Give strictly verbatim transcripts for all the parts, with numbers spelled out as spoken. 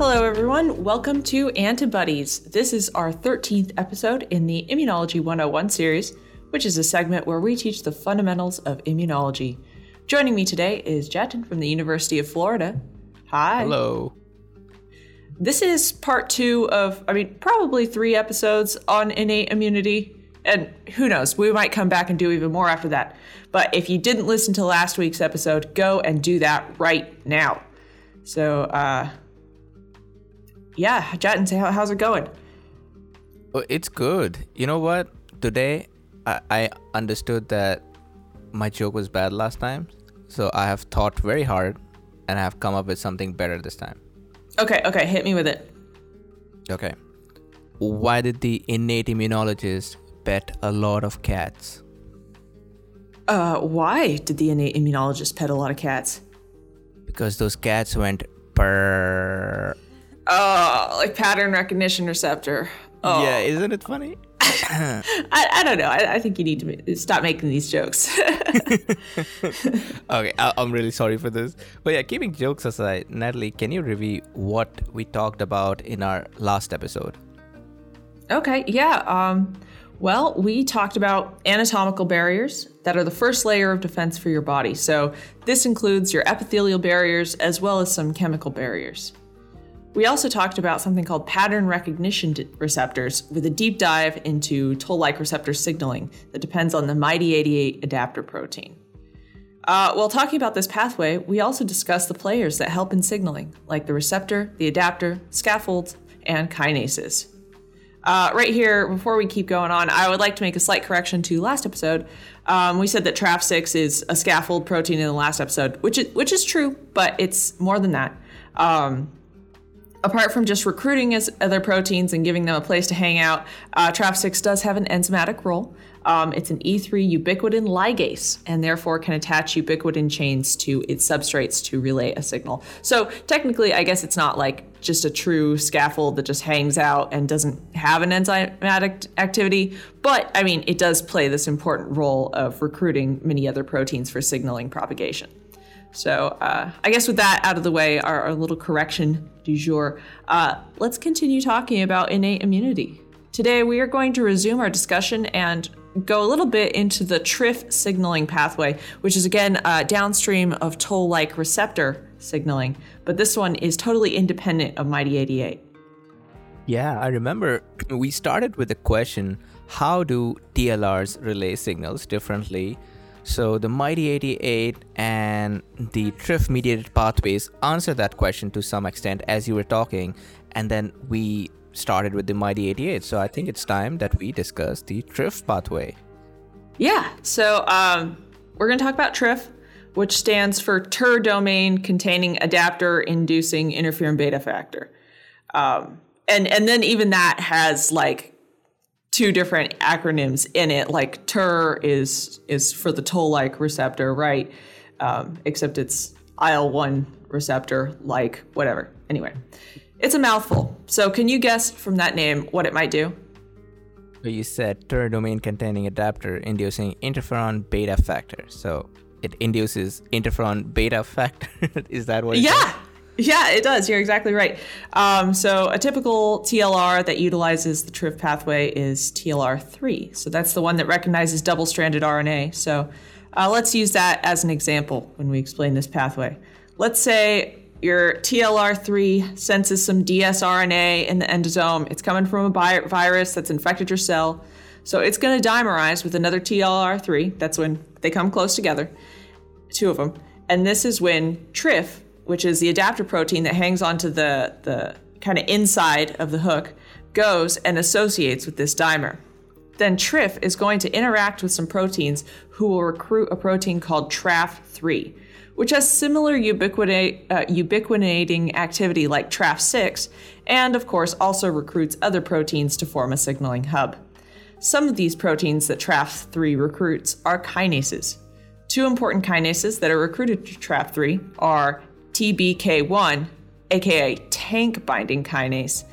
Hello everyone, welcome to Antibuddies. This is our thirteenth episode in the Immunology one oh one series, which is a segment where we teach the fundamentals of immunology. Joining me today is Jatin from the University of Florida. Hi. Hello. This is part two of, I mean, probably three episodes on innate immunity. And who knows, we might come back and do even more after that. But if you didn't listen to last week's episode, go and do that right now. So, uh... yeah, Jatin, how's it going? Oh, it's good. You know what? Today, I, I understood that my joke was bad last time. So I have thought very hard and I have come up with something better this time. Okay, okay. Hit me with it. Okay. Why did the innate immunologist pet a lot of cats? Uh, why did the innate immunologist pet a lot of cats? Because those cats went purr. Oh, like pattern recognition receptor. Oh. Yeah, isn't it funny? I, I don't know. I, I think you need to ma- stop making these jokes. Okay, I, I'm really sorry for this. But yeah, keeping jokes aside, Natalie, can you review what we talked about in our last episode? Okay, yeah. Um, well, we talked about anatomical barriers that are the first layer of defense for your body. So this includes your epithelial barriers as well as some chemical barriers. We also talked about something called pattern recognition receptors with a deep dive into toll-like receptor signaling that depends on the MyD eighty-eight adapter protein. Uh, while talking about this pathway, we also discussed the players that help in signaling, like the receptor, the adapter, scaffolds, and kinases. Uh, right here, before we keep going on, I would like to make a slight correction to last episode. Um, we said that T R A F six is a scaffold protein in the last episode, which is, which is true, but it's more than that. Um, Apart from just recruiting as other proteins and giving them a place to hang out, uh, T R A F six does have an enzymatic role. Um, it's an E three ubiquitin ligase and therefore can attach ubiquitin chains to its substrates to relay a signal. So technically, I guess it's not like just a true scaffold that just hangs out and doesn't have an enzymatic activity. But I mean, it does play this important role of recruiting many other proteins for signaling propagation. So uh, I guess with that out of the way, our, our little correction du jour, uh, let's continue talking about innate immunity. Today, we are going to resume our discussion and go a little bit into the T R I F signaling pathway, which is, again, uh, downstream of toll-like receptor signaling. But this one is totally independent of MyD eighty-eight. Yeah, I remember we started with the question, how do T L Rs relay signals differently? So the MyD eighty-eight and the T R I F-mediated pathways answer that question to some extent as you were talking, and then we started with the MyD eighty-eight. So I think it's time that we discuss the T R I F pathway. Yeah, so um, we're going to talk about T R I F, which stands for T R domain containing adapter-inducing interferon beta factor. Um, and, and then even that has like two different acronyms in it, like T R is is for the toll-like receptor, right? Um, except it's I L one receptor, like whatever. Anyway, it's a mouthful. So can you guess from that name what it might do? You said T R domain containing adapter inducing interferon beta factor. So it induces interferon beta factor. Is that what it yeah. does? Yeah, it does. You're exactly right. Um, so a typical T L R that utilizes the T R I F pathway is T L R three. So that's the one that recognizes double-stranded R N A. So uh, let's use that as an example when we explain this pathway. Let's say your T L R three senses some dsRNA in the endosome. It's coming from a bi- virus that's infected your cell. So it's going to dimerize with another T L R three. That's when they come close together, two of them. And this is when T R I F, which is the adapter protein that hangs onto the, the kind of inside of the hook, goes and associates with this dimer. Then T R I F is going to interact with some proteins who will recruit a protein called T R A F three, which has similar ubiquinate, uh, ubiquinating activity like T R A F six, and of course also recruits other proteins to form a signaling hub. Some of these proteins that T R A F three recruits are kinases. Two important kinases that are recruited to T R A F three are T B K one, aka tank binding kinase,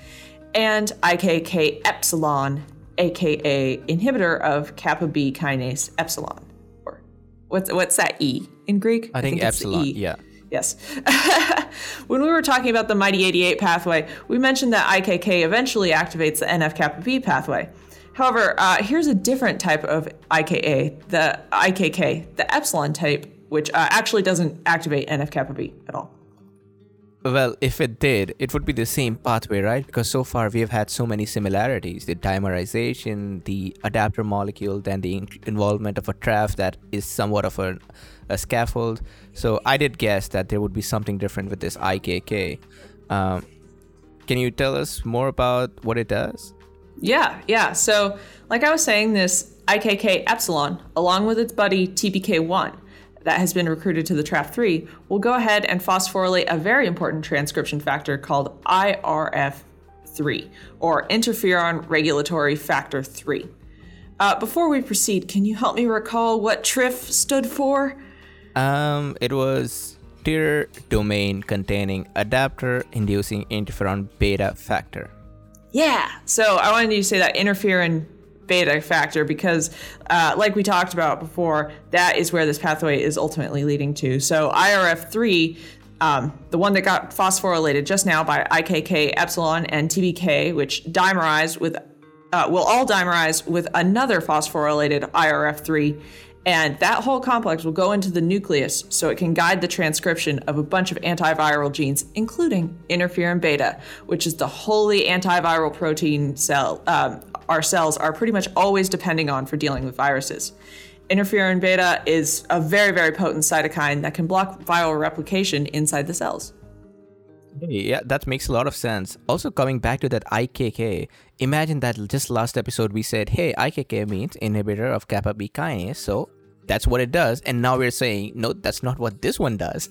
and I K K epsilon, aka inhibitor of kappa B kinase epsilon. Or what's what's that E in Greek? I, I think, think epsilon. It's the E. Yeah. Yes. When we were talking about the MyD eighty-eight pathway, we mentioned that I K K eventually activates the N F kappa B pathway. However, uh, here's a different type of I K A, the I K K, the epsilon type, which uh, actually doesn't activate N F kappa B at all. Well, if it did, it would be the same pathway, right? Because so far we have had so many similarities, the dimerization, the adapter molecule, then the in- involvement of a TRAF that is somewhat of a, a scaffold. So I did guess that there would be something different with this I K K. Um, can you tell us more about what it does? Yeah, yeah. So like I was saying, this I K K epsilon, along with its buddy T B K one, that has been recruited to the TRAF three, will go ahead and phosphorylate a very important transcription factor called I R F three, or interferon regulatory factor three. Uh, before we proceed, can you help me recall what TRIF stood for? Um, it was T I R domain containing adapter inducing interferon beta factor. Yeah, so I wanted you to say that interferon beta factor because, uh, like we talked about before, that is where this pathway is ultimately leading to. So I R F three, um, the one that got phosphorylated just now by I K K epsilon and T B K, which dimerized with, uh, will all dimerize with another phosphorylated I R F three, and that whole complex will go into the nucleus so it can guide the transcription of a bunch of antiviral genes, including interferon beta, which is the wholly antiviral protein cell um, our cells are pretty much always depending on for dealing with viruses. Interferon beta is a very, very potent cytokine that can block viral replication inside the cells. Yeah, that makes a lot of sense. Also, coming back to that I K K, imagine that just last episode we said, hey, I K K means inhibitor of kappa B kinase, so that's what it does. And now we're saying, no, that's not what this one does.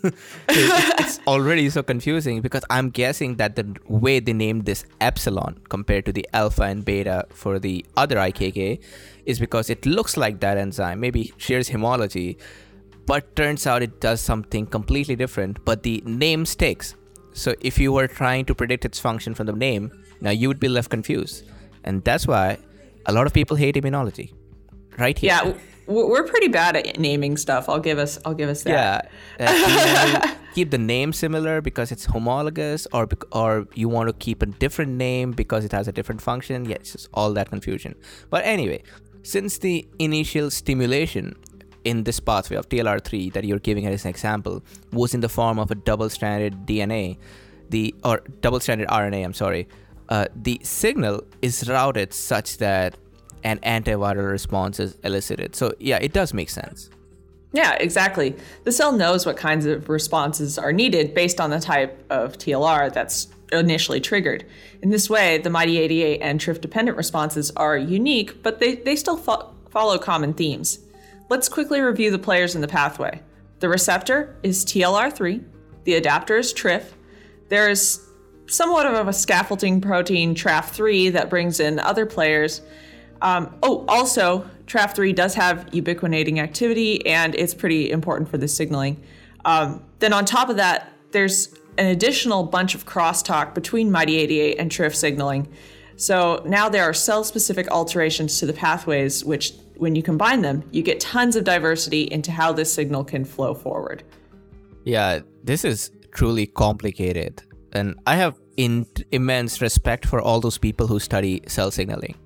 It's already so confusing because I'm guessing that the way they named this epsilon compared to the alpha and beta for the other I K K is because it looks like that enzyme, maybe shares homology, but turns out it does something completely different, but the name sticks. So if you were trying to predict its function from the name, now you would be left confused. And that's why a lot of people hate immunology. Right here. Yeah. We're pretty bad at naming stuff. I'll give us. I'll give us that. Yeah, uh, you know, keep the name similar because it's homologous, or or you want to keep a different name because it has a different function. Yeah, it's just all that confusion. But anyway, since the initial stimulation in this pathway of T L R three that you're giving as an example was in the form of a double-stranded D N A, the or double-stranded R N A. I'm sorry. Uh, the signal is routed such that an antiviral response is elicited. So yeah, it does make sense. Yeah, exactly. The cell knows what kinds of responses are needed based on the type of T L R that's initially triggered. In this way, the MyD eighty-eight and TRIF-dependent responses are unique, but they, they still fo- follow common themes. Let's quickly review the players in the pathway. The receptor is T L R three, the adapter is TRIF, there is somewhat of a scaffolding protein TRAF three that brings in other players. Um, oh, also, TRAF three does have ubiquinating activity, and it's pretty important for the signaling. Um, then on top of that, there's an additional bunch of crosstalk between MyD eighty-eight and TRIF signaling. So now there are cell-specific alterations to the pathways, which when you combine them, you get tons of diversity into how this signal can flow forward. Yeah, this is truly complicated. And I have in- immense respect for all those people who study cell signaling.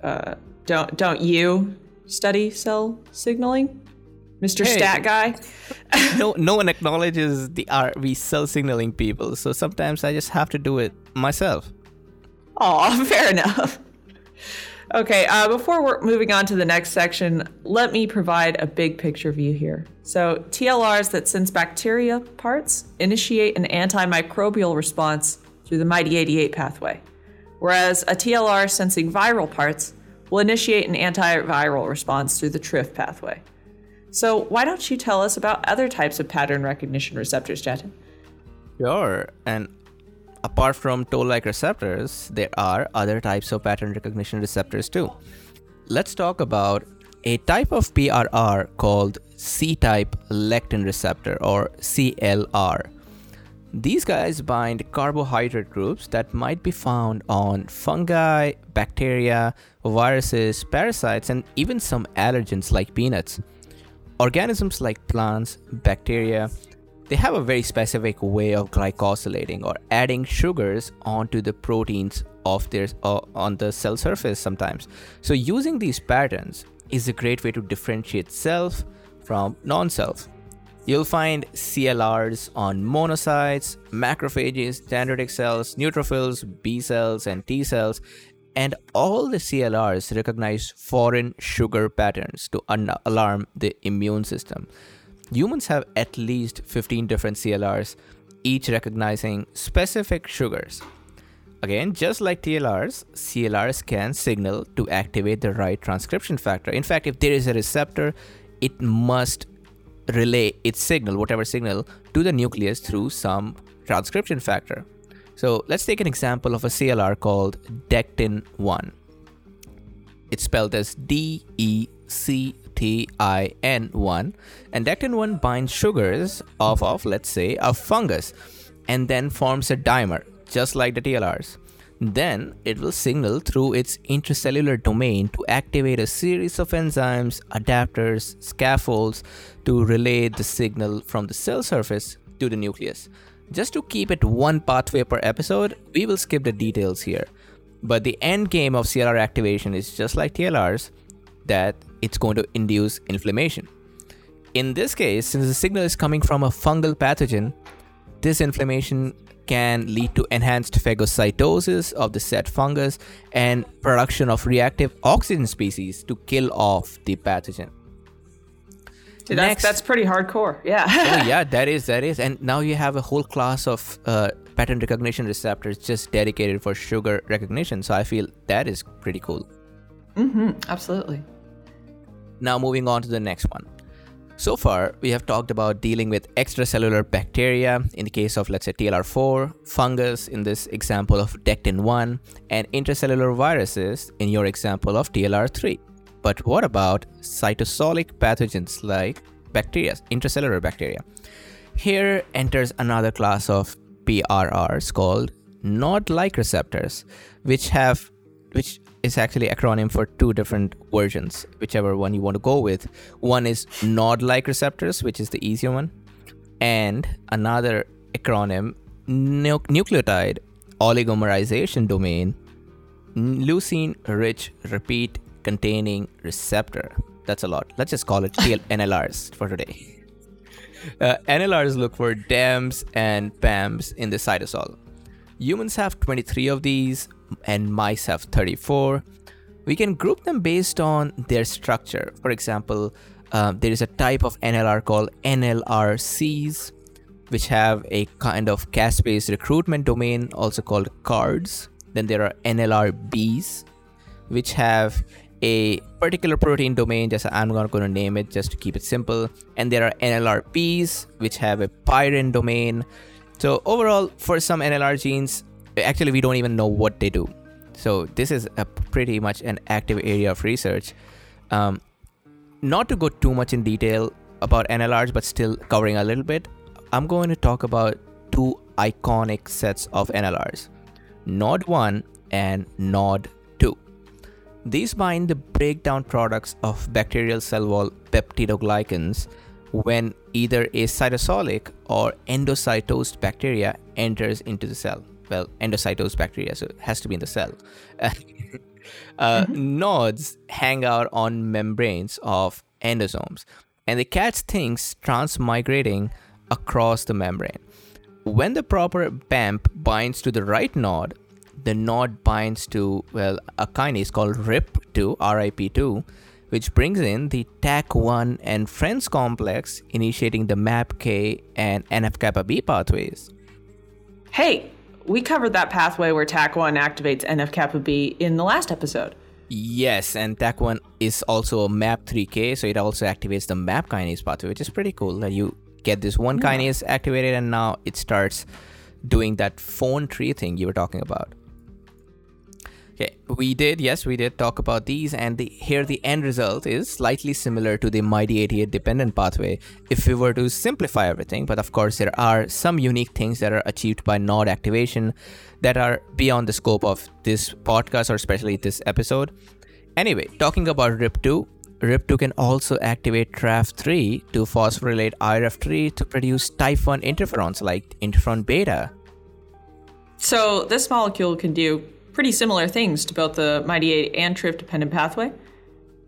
Uh, don't don't you study cell signaling, Mister Hey. Stat Guy? no, no one acknowledges the R V cell signaling people, so sometimes I just have to do it myself. Aw, fair enough. Okay, uh, before we're moving on to the next section, let me provide a big picture view here. So T L Rs that sense bacteria parts initiate an antimicrobial response through the MyD eighty-eight pathway, whereas a T L R sensing viral parts will initiate an antiviral response through the TRIF pathway. So why don't you tell us about other types of pattern recognition receptors, Jatin? Sure, and apart from toll-like receptors, there are other types of pattern recognition receptors too. Let's talk about a type of P R R called C-type lectin receptor, or C L R. These guys bind carbohydrate groups that might be found on fungi, bacteria, viruses, parasites, and even some allergens like peanuts. Organisms like plants, bacteria, they have a very specific way of glycosylating or adding sugars onto the proteins of their uh, on the cell surface sometimes. So using these patterns is a great way to differentiate self from non-self. You'll find C L Rs on monocytes, macrophages, dendritic cells, neutrophils, B cells, and T cells, and all the C L Rs recognize foreign sugar patterns to alarm the immune system. Humans have at least fifteen different C L Rs, each recognizing specific sugars. Again, just like T L Rs, C L Rs can signal to activate the right transcription factor. In fact, if there is a receptor, it must relay its signal, whatever signal, to the nucleus through some transcription factor. So let's take an example of a C L R called dectin one. It's spelled as D E C T I N one, and dectin one binds sugars off of, let's say, a fungus, and then forms a dimer, just like the T L Rs. Then it will signal through its intracellular domain to activate a series of enzymes, adapters, scaffolds to relay the signal from the cell surface to the nucleus. Just to keep it one pathway per episode, we will skip the details here. But the end game of C L R activation is just like T L Rs, that it's going to induce inflammation. In this case, since the signal is coming from a fungal pathogen, this inflammation can lead to enhanced phagocytosis of the said fungus and production of reactive oxygen species to kill off the pathogen. Dude, Next, that's, that's pretty hardcore. Yeah. oh, yeah, that is, that is. And now you have a whole class of uh, pattern recognition receptors just dedicated for sugar recognition. So I feel that is pretty cool. Mm-hmm, absolutely. Now moving on to the next one. So far, we have talked about dealing with extracellular bacteria in the case of, let's say, T L R four, fungus in this example of dectin one, and intracellular viruses in your example of T L R three. But what about cytosolic pathogens like bacteria, intracellular bacteria? Here enters another class of P R Rs called N O D like receptors, which have which is actually acronym for two different versions, whichever one you want to go with. One is N O D like receptors, which is the easier one, and another acronym, nu- nucleotide oligomerization domain, leucine-rich repeat-containing receptor. That's a lot. Let's just call it N L Rs for today. Uh, N L Rs look for D A Ms and P A Ms in the cytosol. Humans have twenty-three of these, and mice have thirty-four. We can group them based on their structure. For example, um, there is a type of N L R called N L R Cs, which have a kind of Cas-based recruitment domain, also called cards. Then there are N L R Bs, which have a particular protein domain, just I'm not going to name it just to keep it simple. And there are N L R Ps, which have a pyrin domain. So overall, for some N L R genes, actually we don't even know what they do. So this is a pretty much an active area of research. Um, not to go too much in detail about N L Rs, but still covering a little bit, I'm going to talk about two iconic sets of N L Rs, N O D one and N O D two. These bind the breakdown products of bacterial cell wall peptidoglycans when either a cytosolic or endocytosed bacteria enters into the cell. Well, endocytosed bacteria, so it has to be in the cell. uh, mm-hmm. Nodes hang out on membranes of endosomes, and they catch things transmigrating across the membrane. When the proper B A M P binds to the right node, the node binds to, well, a kinase called R I P two, R I P two, which brings in the T A K one and Friends complex, initiating the M A P K and N F kappa B pathways. Hey! We covered that pathway where T A K one activates N F kappa B in the last episode. Yes, and T A K one is also a M A P three K, so it also activates the M A P kinase pathway, which is pretty cool that you get this one yeah. kinase activated, and now it starts doing that phone tree thing you were talking about. Okay, we did, yes, we did talk about these, and the, here the end result is slightly similar to the my D eighty-eight dependent pathway if we were to simplify everything, but of course there are some unique things that are achieved by NOD activation that are beyond the scope of this podcast or especially this episode. Anyway, talking about R I P two, R I P two can also activate T R A F three to phosphorylate I R F three to produce type one interferons like interferon beta. So this molecule can do pretty similar things to both the my D eighty-eight and T R I F dependent pathway?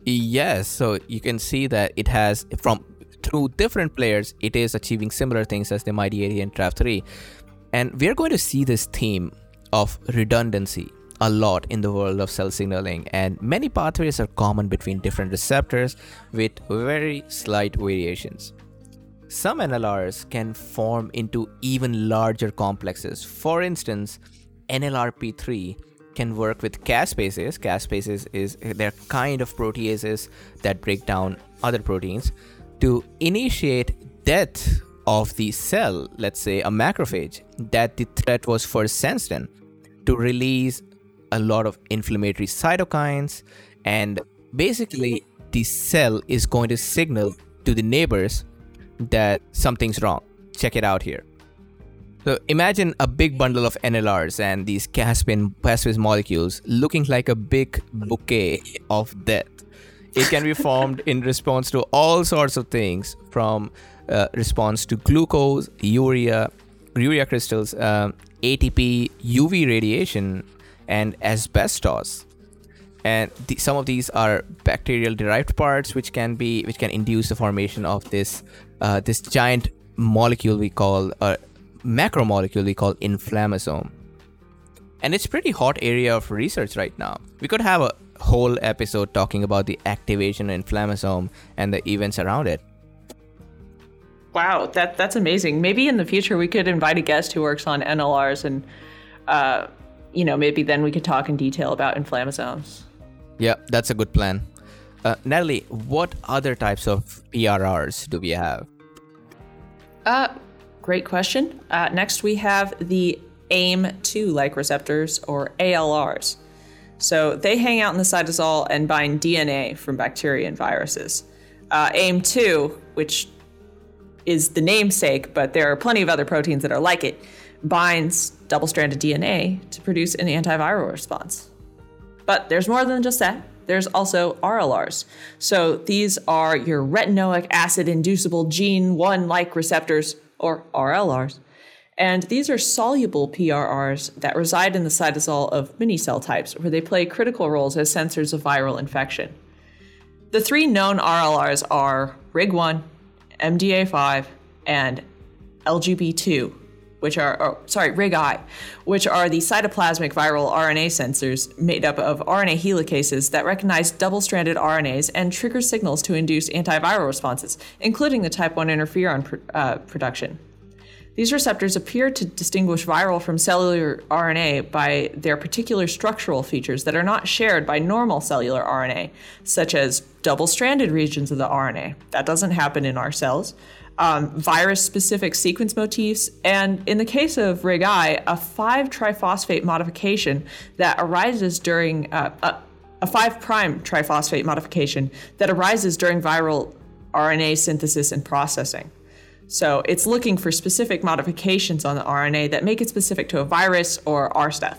Yes, so you can see that it has, from through different players, it is achieving similar things as the my D eighty-eight and T R A F three. And we're going to see this theme of redundancy a lot in the world of cell signaling, and many pathways are common between different receptors with very slight variations. Some N L Rs can form into even larger complexes. For instance, N L R P three can work with C A S bases. C A S bases is their kind of proteases that break down other proteins to initiate death of the cell, let's say a macrophage that the threat was first sensed in, to release a lot of inflammatory cytokines, and basically the cell is going to signal to the neighbors that something's wrong. Check it out here. So imagine a big bundle of N L Rs and these caspase molecules looking like a big bouquet of death. It can be formed in response to all sorts of things, from uh, response to glucose, urea, urea crystals, um, A T P, U V radiation, and asbestos. And the, some of these are bacterial-derived parts, which can be which can induce the formation of this uh, this giant molecule we call. Uh, macromolecule we call inflammasome, and it's pretty hot area of research right now. We could have a whole episode talking about the activation of inflammasome and the events around it. Wow, that that's amazing. Maybe in the future we could invite a guest who works on N L Rs, and uh, you know, maybe then we could talk in detail about inflammasomes. Yeah, that's a good plan. Uh, Natalie, what other types of P R Rs do we have? Uh. Great question. Uh, next, we have the A I M two-like receptors, or A L Rs. So they hang out in the cytosol and bind D N A from bacteria and viruses. Uh, A I M two, which is the namesake, but there are plenty of other proteins that are like it, binds double-stranded D N A to produce an antiviral response. But there's more than just that. There's also R L Rs. So these are your retinoic acid-inducible gene one-like receptors, or R L Rs, and these are soluble P R Rs that reside in the cytosol of many cell types, where they play critical roles as sensors of viral infection. The three known R L Rs are R I G one, M D A five, and L G B two, which are, oh, sorry, R I G-I, which are the cytoplasmic viral R N A sensors made up of R N A helicases that recognize double-stranded R N As and trigger signals to induce antiviral responses, including the type one interferon pr- uh, production. These receptors appear to distinguish viral from cellular R N A by their particular structural features that are not shared by normal cellular R N A, such as double-stranded regions of the R N A. That doesn't happen in our cells. Um, virus-specific sequence motifs, and in the case of R I G-I, a five-triphosphate modification that arises during uh, a, a five-prime triphosphate modification that arises during viral R N A synthesis and processing. So it's looking for specific modifications on the R N A that make it specific to a virus or R S T F.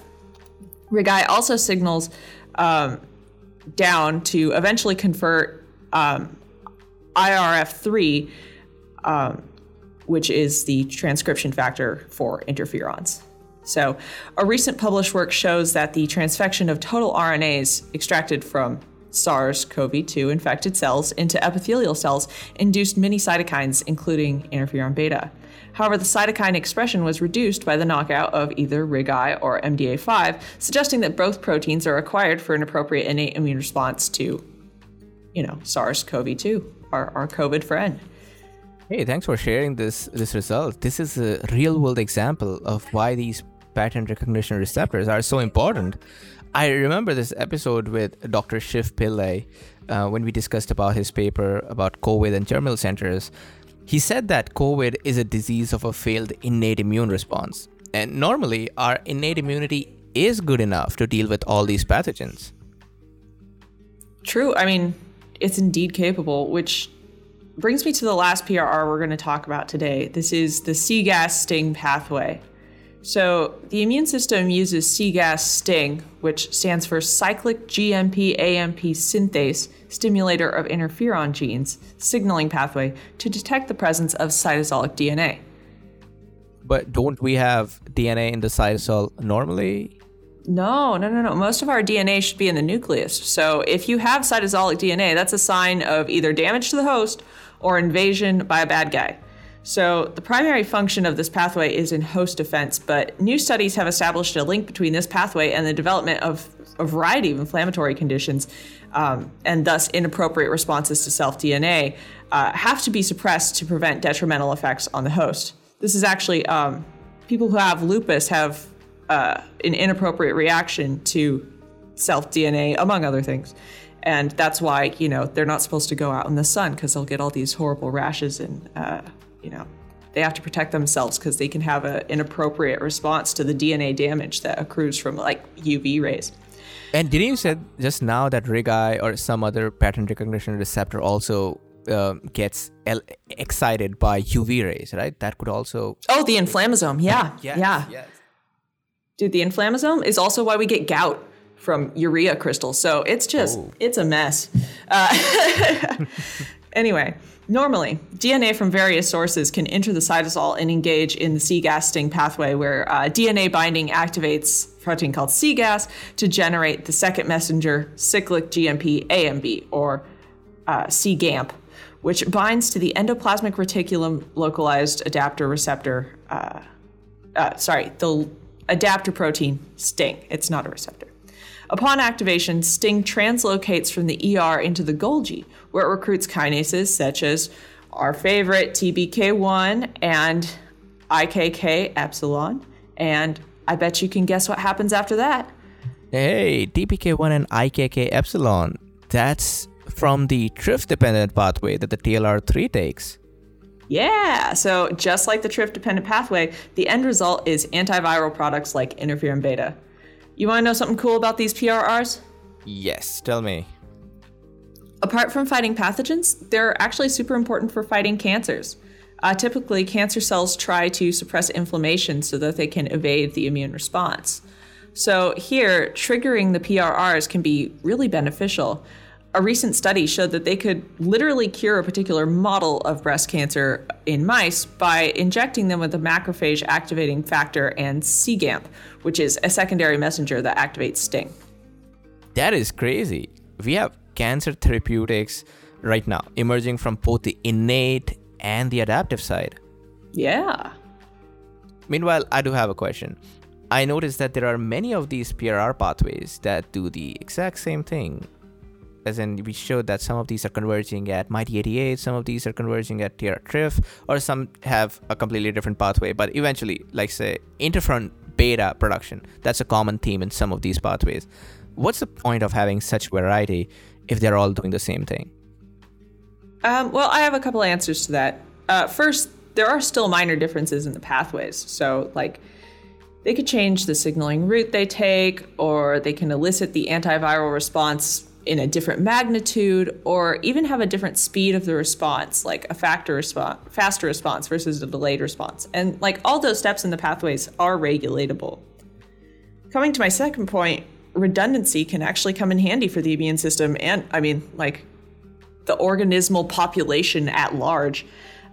R I G-I also signals um, down to eventually convert um, I R F three. Um, which is the transcription factor for interferons. So a recent published work shows that the transfection of total R N As extracted from SARS-C o V two infected cells into epithelial cells induced many cytokines, including interferon beta. However, the cytokine expression was reduced by the knockout of either R I G-I or M D A five, suggesting that both proteins are required for an appropriate innate immune response to, you know, SARS-C o V two, our, our COVID friend. Hey, thanks for sharing this, this result. This is a real-world example of why these pattern recognition receptors are so important. I remember this episode with Doctor Shiv Pillai uh, when we discussed about his paper about COVID and germinal centers. He said that COVID is a disease of a failed innate immune response. And normally, our innate immunity is good enough to deal with all these pathogens. True. I mean, it's indeed capable, which brings me to the last P R R we're going to talk about today. This is the cGAS-STING pathway. So the immune system uses cGAS-STING, which stands for cyclic G M P A M P synthase, stimulator of interferon genes, signaling pathway, to detect the presence of cytosolic D N A. But don't we have D N A in the cytosol normally? No, no, no, no. Most of our D N A should be in the nucleus. So if you have cytosolic D N A, that's a sign of either damage to the host or invasion by a bad guy. So the primary function of this pathway is in host defense, but new studies have established a link between this pathway and the development of a variety of inflammatory conditions, um, and thus inappropriate responses to self-D N A uh, have to be suppressed to prevent detrimental effects on the host. This is actually, um, people who have lupus have uh, an inappropriate reaction to self-D N A, among other things. And that's why, you know, they're not supposed to go out in the sun because they'll get all these horrible rashes and... Uh, You know, they have to protect themselves because they can have an inappropriate response to the D N A damage that accrues from like U V rays. And didn't you say just now that RIG-I or some other pattern recognition receptor also um, gets el- excited by U V rays, right? That could also... Oh, the inflammasome. Yeah. yes, yeah. Yes. Dude, the inflammasome is also why we get gout from urea crystals. So it's just, oh. it's a mess. Uh, anyway. Normally, D N A from various sources can enter the cytosol and engage in the cGAS-STING pathway where uh, D N A binding activates a protein called cGAS to generate the second messenger cyclic G M P A M P, or uh, cGAMP, which binds to the endoplasmic reticulum localized adapter receptor, uh, uh, sorry, the adapter protein STING. It's not a receptor. Upon activation, STING translocates from the E R into the Golgi, where it recruits kinases such as our favorite T B K one and I K K epsilon. And I bet you can guess what happens after that. Hey, T B K one and I K K epsilon. That's from the TRIF-dependent pathway that the T L R three takes. Yeah, so just like the TRIF-dependent pathway, the end result is antiviral products like interferon beta. You want to know something cool about these P R Rs? Yes, tell me. Apart from fighting pathogens, they're actually super important for fighting cancers. Uh, typically, cancer cells try to suppress inflammation so that they can evade the immune response. So here, triggering the P R Rs can be really beneficial. A recent study showed that they could literally cure a particular model of breast cancer in mice by injecting them with a macrophage activating factor and cGAMP, which is a secondary messenger that activates STING. That is crazy. We have cancer therapeutics right now emerging from both the innate and the adaptive side. Yeah. Meanwhile, I do have a question. I noticed that there are many of these P R R pathways that do the exact same thing. As in, we showed that some of these are converging at MyD eighty-eight, some of these are converging at T R T R I F, or some have a completely different pathway. But eventually, like say, interferon beta production, that's a common theme in some of these pathways. What's the point of having such variety if they're all doing the same thing? Um, well, I have a couple answers to that. Uh, first, there are still minor differences in the pathways. So, like, they could change the signaling route they take, or they can elicit the antiviral response in a different magnitude, or even have a different speed of the response, like a factor response, faster response versus a delayed response. And like all those steps in the pathways are regulatable. Coming to my second point, redundancy can actually come in handy for the immune system and, I mean, like the organismal population at large.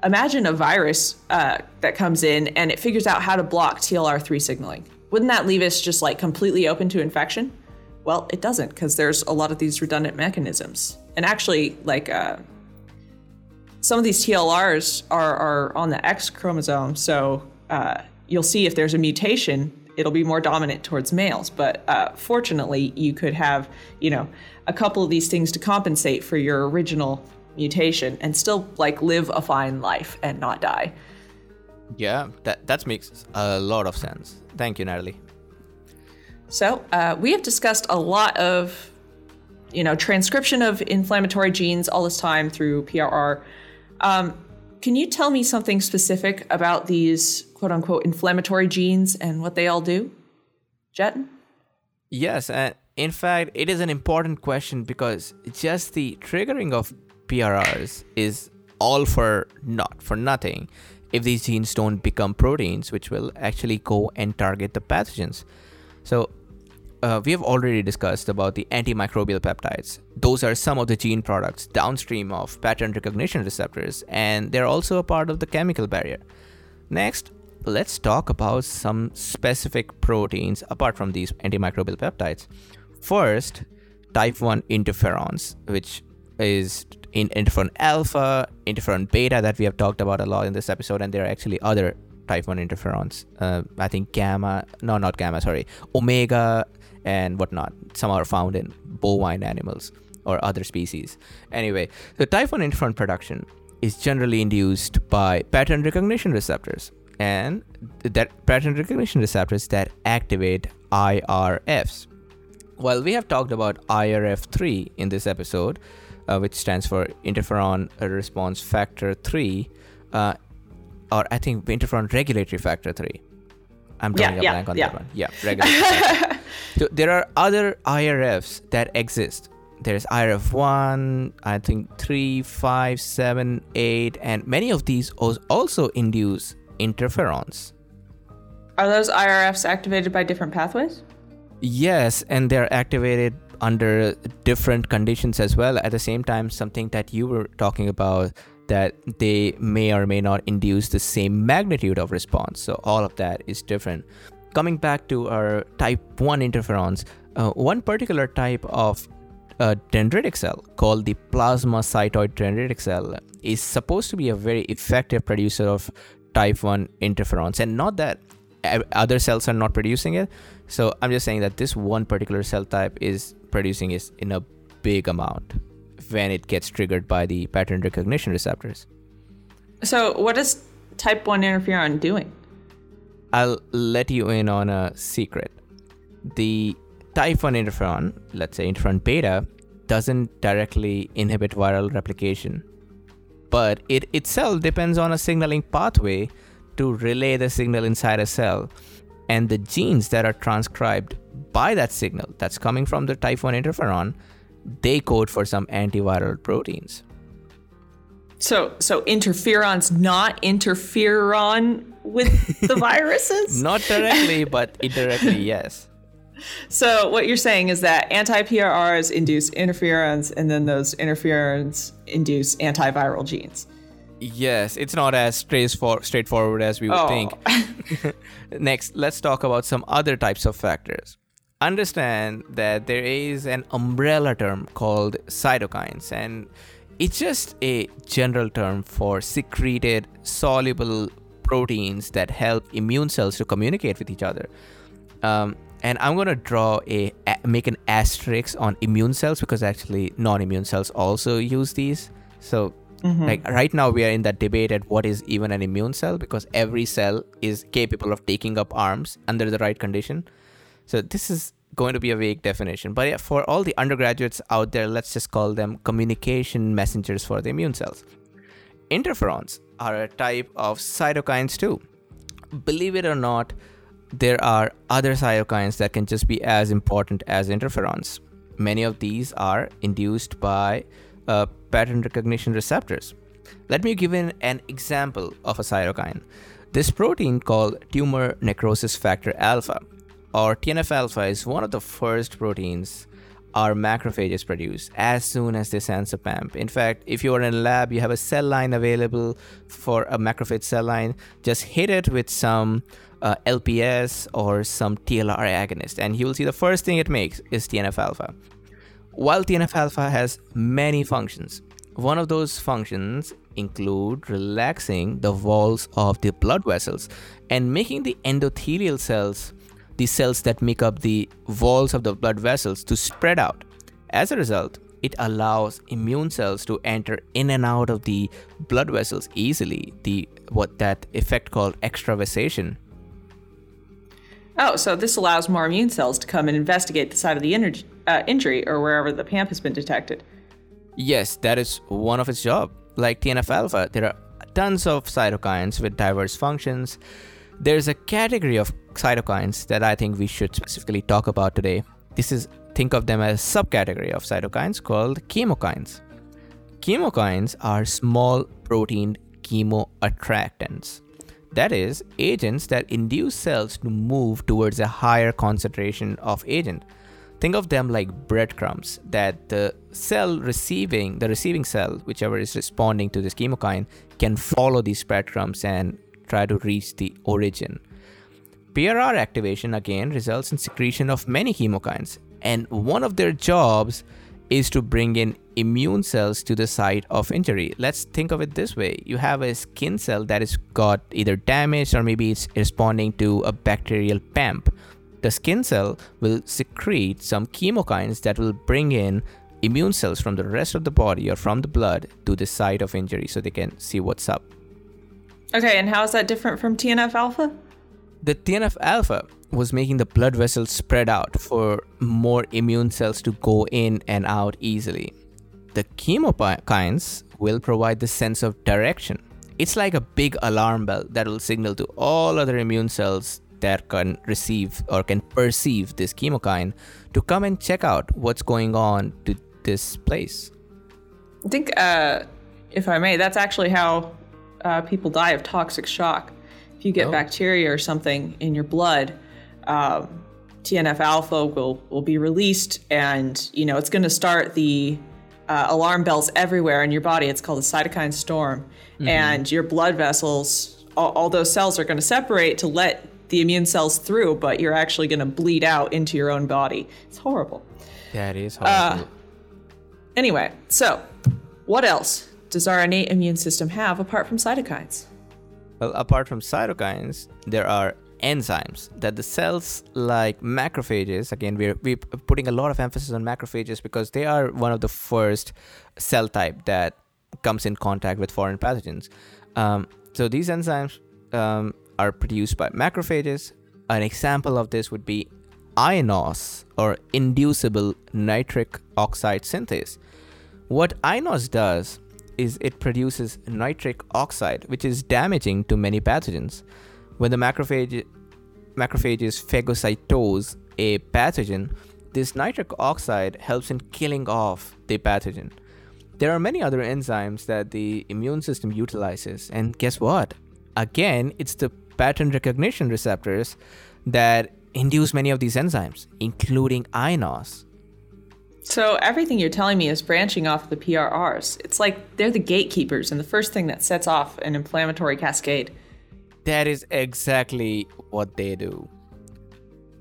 Imagine a virus uh, that comes in and it figures out how to block T L R three signaling. Wouldn't that leave us just like completely open to infection? Well, it doesn't, because there's a lot of these redundant mechanisms. And actually, like uh, some of these T L Rs are, are on the X chromosome, so uh, you'll see if there's a mutation, it'll be more dominant towards males. But uh, fortunately, you could have, you know, a couple of these things to compensate for your original mutation and still like live a fine life and not die. Yeah, that that makes a lot of sense. Thank you, Natalie. So uh, we have discussed a lot of, you know, transcription of inflammatory genes all this time through P R R. Um, can you tell me something specific about these quote unquote inflammatory genes and what they all do? Jatin? Yes, and in fact, it is an important question because just the triggering of P R Rs is all for naught, for nothing, if these genes don't become proteins, which will actually go and target the pathogens. So uh, we have already discussed about the antimicrobial peptides. Those are some of the gene products downstream of pattern recognition receptors, and they're also a part of the chemical barrier. Next, let's talk about some specific proteins apart from these antimicrobial peptides. First, type one interferons, which is in interferon alpha, interferon beta that we have talked about a lot in this episode, and there are actually other type one interferons. Uh, I think gamma, no, not gamma, sorry, omega and whatnot. Some are found in bovine animals or other species. Anyway, the type one interferon production is generally induced by pattern recognition receptors, and that pattern recognition receptors that activate I R Fs. While we have talked about I R F three in this episode, Uh, which stands for interferon response factor three, uh, or I think interferon regulatory factor three. I'm drawing yeah, a yeah, blank on yeah. that one. Yeah, regulatory factor. So there are other I R Fs that exist. There's I R F one, I think three, five, seven, eight, and many of these also induce interferons. Are those I R Fs activated by different pathways? Yes, and they're activated under different conditions as well. At the same time, something that you were talking about, that they may or may not induce the same magnitude of response. So all of that is different. Coming back to our type one interferons, uh, one particular type of uh, dendritic cell called the plasmacytoid dendritic cell is supposed to be a very effective producer of type one interferons, and not that other cells are not producing it. So I'm just saying that this one particular cell type is producing it in a big amount when it gets triggered by the pattern recognition receptors. So what is type one interferon doing? I'll let you in on a secret. The type one interferon, let's say interferon beta, doesn't directly inhibit viral replication, but it itself depends on a signaling pathway to relay the signal inside a cell, and the genes that are transcribed by that signal that's coming from the type one interferon, they code for some antiviral proteins. So, so interferons not interferon with the viruses? Not directly, but indirectly, yes. So what you're saying is that anti-P R Rs induce interferons, and then those interferons induce antiviral genes. Yes, it's not as straightforward as we would oh. think. Next, let's talk about some other types of factors. Understand that there is an umbrella term called cytokines, and it's just a general term for secreted soluble proteins that help immune cells to communicate with each other. Um, and I'm going to draw a, make an asterisk on immune cells, because actually non-immune cells also use these. So Mm-hmm. like right now we are in that debate at what is even an immune cell, because every cell is capable of taking up arms under the right condition. So this is going to be a vague definition, but yeah, for all the undergraduates out there, let's just call them communication messengers for the immune cells. Interferons are a type of cytokines too. Believe it or not, there are other cytokines that can just be as important as interferons. Many of these are induced by Uh, pattern recognition receptors. Let me give in an example of a cytokine. This protein called tumor necrosis factor alpha, or T N F alpha, is one of the first proteins our macrophages produce as soon as they sense a P A M P. In fact, if you are in a lab, you have a cell line available for a macrophage cell line, just hit it with some uh, L P S or some T L R agonist, and you will see the first thing it makes is T N F alpha. While T N F alpha has many functions, one of those functions include relaxing the walls of the blood vessels and making the endothelial cells, the cells that make up the walls of the blood vessels, to spread out. As a result, it allows immune cells to enter in and out of the blood vessels easily, the what that effect called extravasation. Oh, so this allows more immune cells to come and investigate the site of the injury, uh, injury or wherever the P A M P has been detected. Yes, that is one of its jobs. Like T N F alpha, there are tons of cytokines with diverse functions. There's a category of cytokines that I think we should specifically talk about today, This is, think of them as a subcategory of cytokines called chemokines. Chemokines are small protein chemoattractants. That is, agents that induce cells to move towards a higher concentration of agent. Think of them like breadcrumbs that the cell receiving, the receiving cell, whichever is responding to this chemokine, can follow these breadcrumbs and try to reach the origin. P R R activation again results in secretion of many chemokines, and one of their jobs is to bring in immune cells to the site of injury. Let's think of it this way. You have a skin cell that has got either damaged or maybe it's responding to a bacterial pamp. The skin cell will secrete some chemokines that will bring in immune cells from the rest of the body or from the blood to the site of injury so they can see what's up. Okay, and how is that different from T N F alpha? The T N F alpha was making the blood vessels spread out for more immune cells to go in and out easily. The chemokines will provide the sense of direction. It's like a big alarm bell that will signal to all other immune cells that can receive or can perceive this chemokine to come and check out what's going on to this place. I think, uh, if I may, that's actually how uh, people die of toxic shock. If you get oh. bacteria or something in your blood, um, T N F alpha will, will be released, and you know it's going to start the uh, alarm bells everywhere in your body. It's called a cytokine storm, mm-hmm. and your blood vessels, all, all those cells are going to separate to let the immune cells through, but you're actually going to bleed out into your own body. It's horrible. That is horrible. Uh, anyway, so what else does our innate immune system have apart from cytokines? Well, apart from cytokines, there are enzymes that the cells, like macrophages, again, we're, we're putting a lot of emphasis on macrophages because they are one of the first cell type that comes in contact with foreign pathogens. Um, so these enzymes um, are produced by macrophages. An example of this would be I N O S, or inducible nitric oxide synthase. What I N O S does is it produces nitric oxide, which is damaging to many pathogens. When the macrophage, macrophages phagocytose a pathogen, this nitric oxide helps in killing off the pathogen. There are many other enzymes that the immune system utilizes, and guess what? Again, it's the pattern recognition receptors that induce many of these enzymes, including I N O S. So everything you're telling me is branching off the P R Rs. It's like they're the gatekeepers and the first thing that sets off an inflammatory cascade. That is exactly what they do.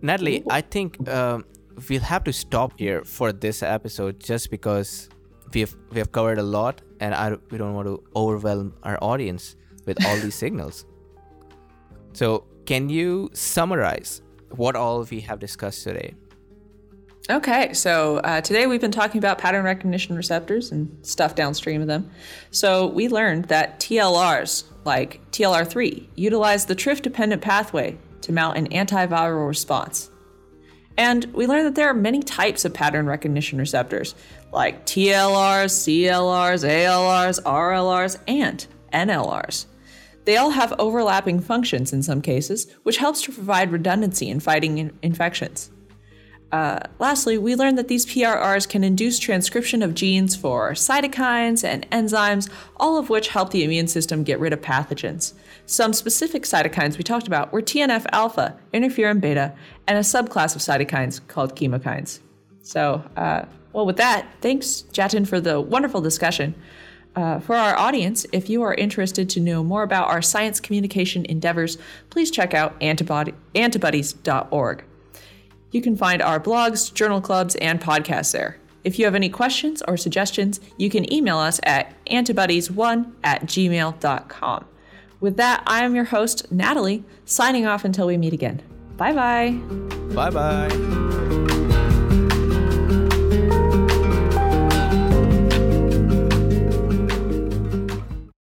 Natalie, I think uh, we'll have to stop here for this episode just because we've we've covered a lot, and I, we don't want to overwhelm our audience with all these signals. So can you summarize what all we have discussed today? Okay, so uh, today we've been talking about pattern recognition receptors and stuff downstream of them. So we learned that T L Rs, like T L R three, utilize the T R I F-dependent pathway to mount an antiviral response. And we learned that there are many types of pattern recognition receptors, like T L Rs, C L Rs, A L Rs, R L Rs, and N L Rs. They all have overlapping functions in some cases, which helps to provide redundancy in fighting in- infections. Uh, lastly, we learned that these P R Rs can induce transcription of genes for cytokines and enzymes, all of which help the immune system get rid of pathogens. Some specific cytokines we talked about were T N F alpha, interferon beta, and a subclass of cytokines called chemokines. So, uh, well, with that, thanks, Jatin, for the wonderful discussion. Uh, for our audience, if you are interested to know more about our science communication endeavors, please check out antibody- antibuddies dot org. You can find our blogs, journal clubs, and podcasts there. If you have any questions or suggestions, you can email us at antibuddies one at gmail dot com. With that, I am your host, Natalie, signing off until we meet again. Bye-bye. Bye-bye.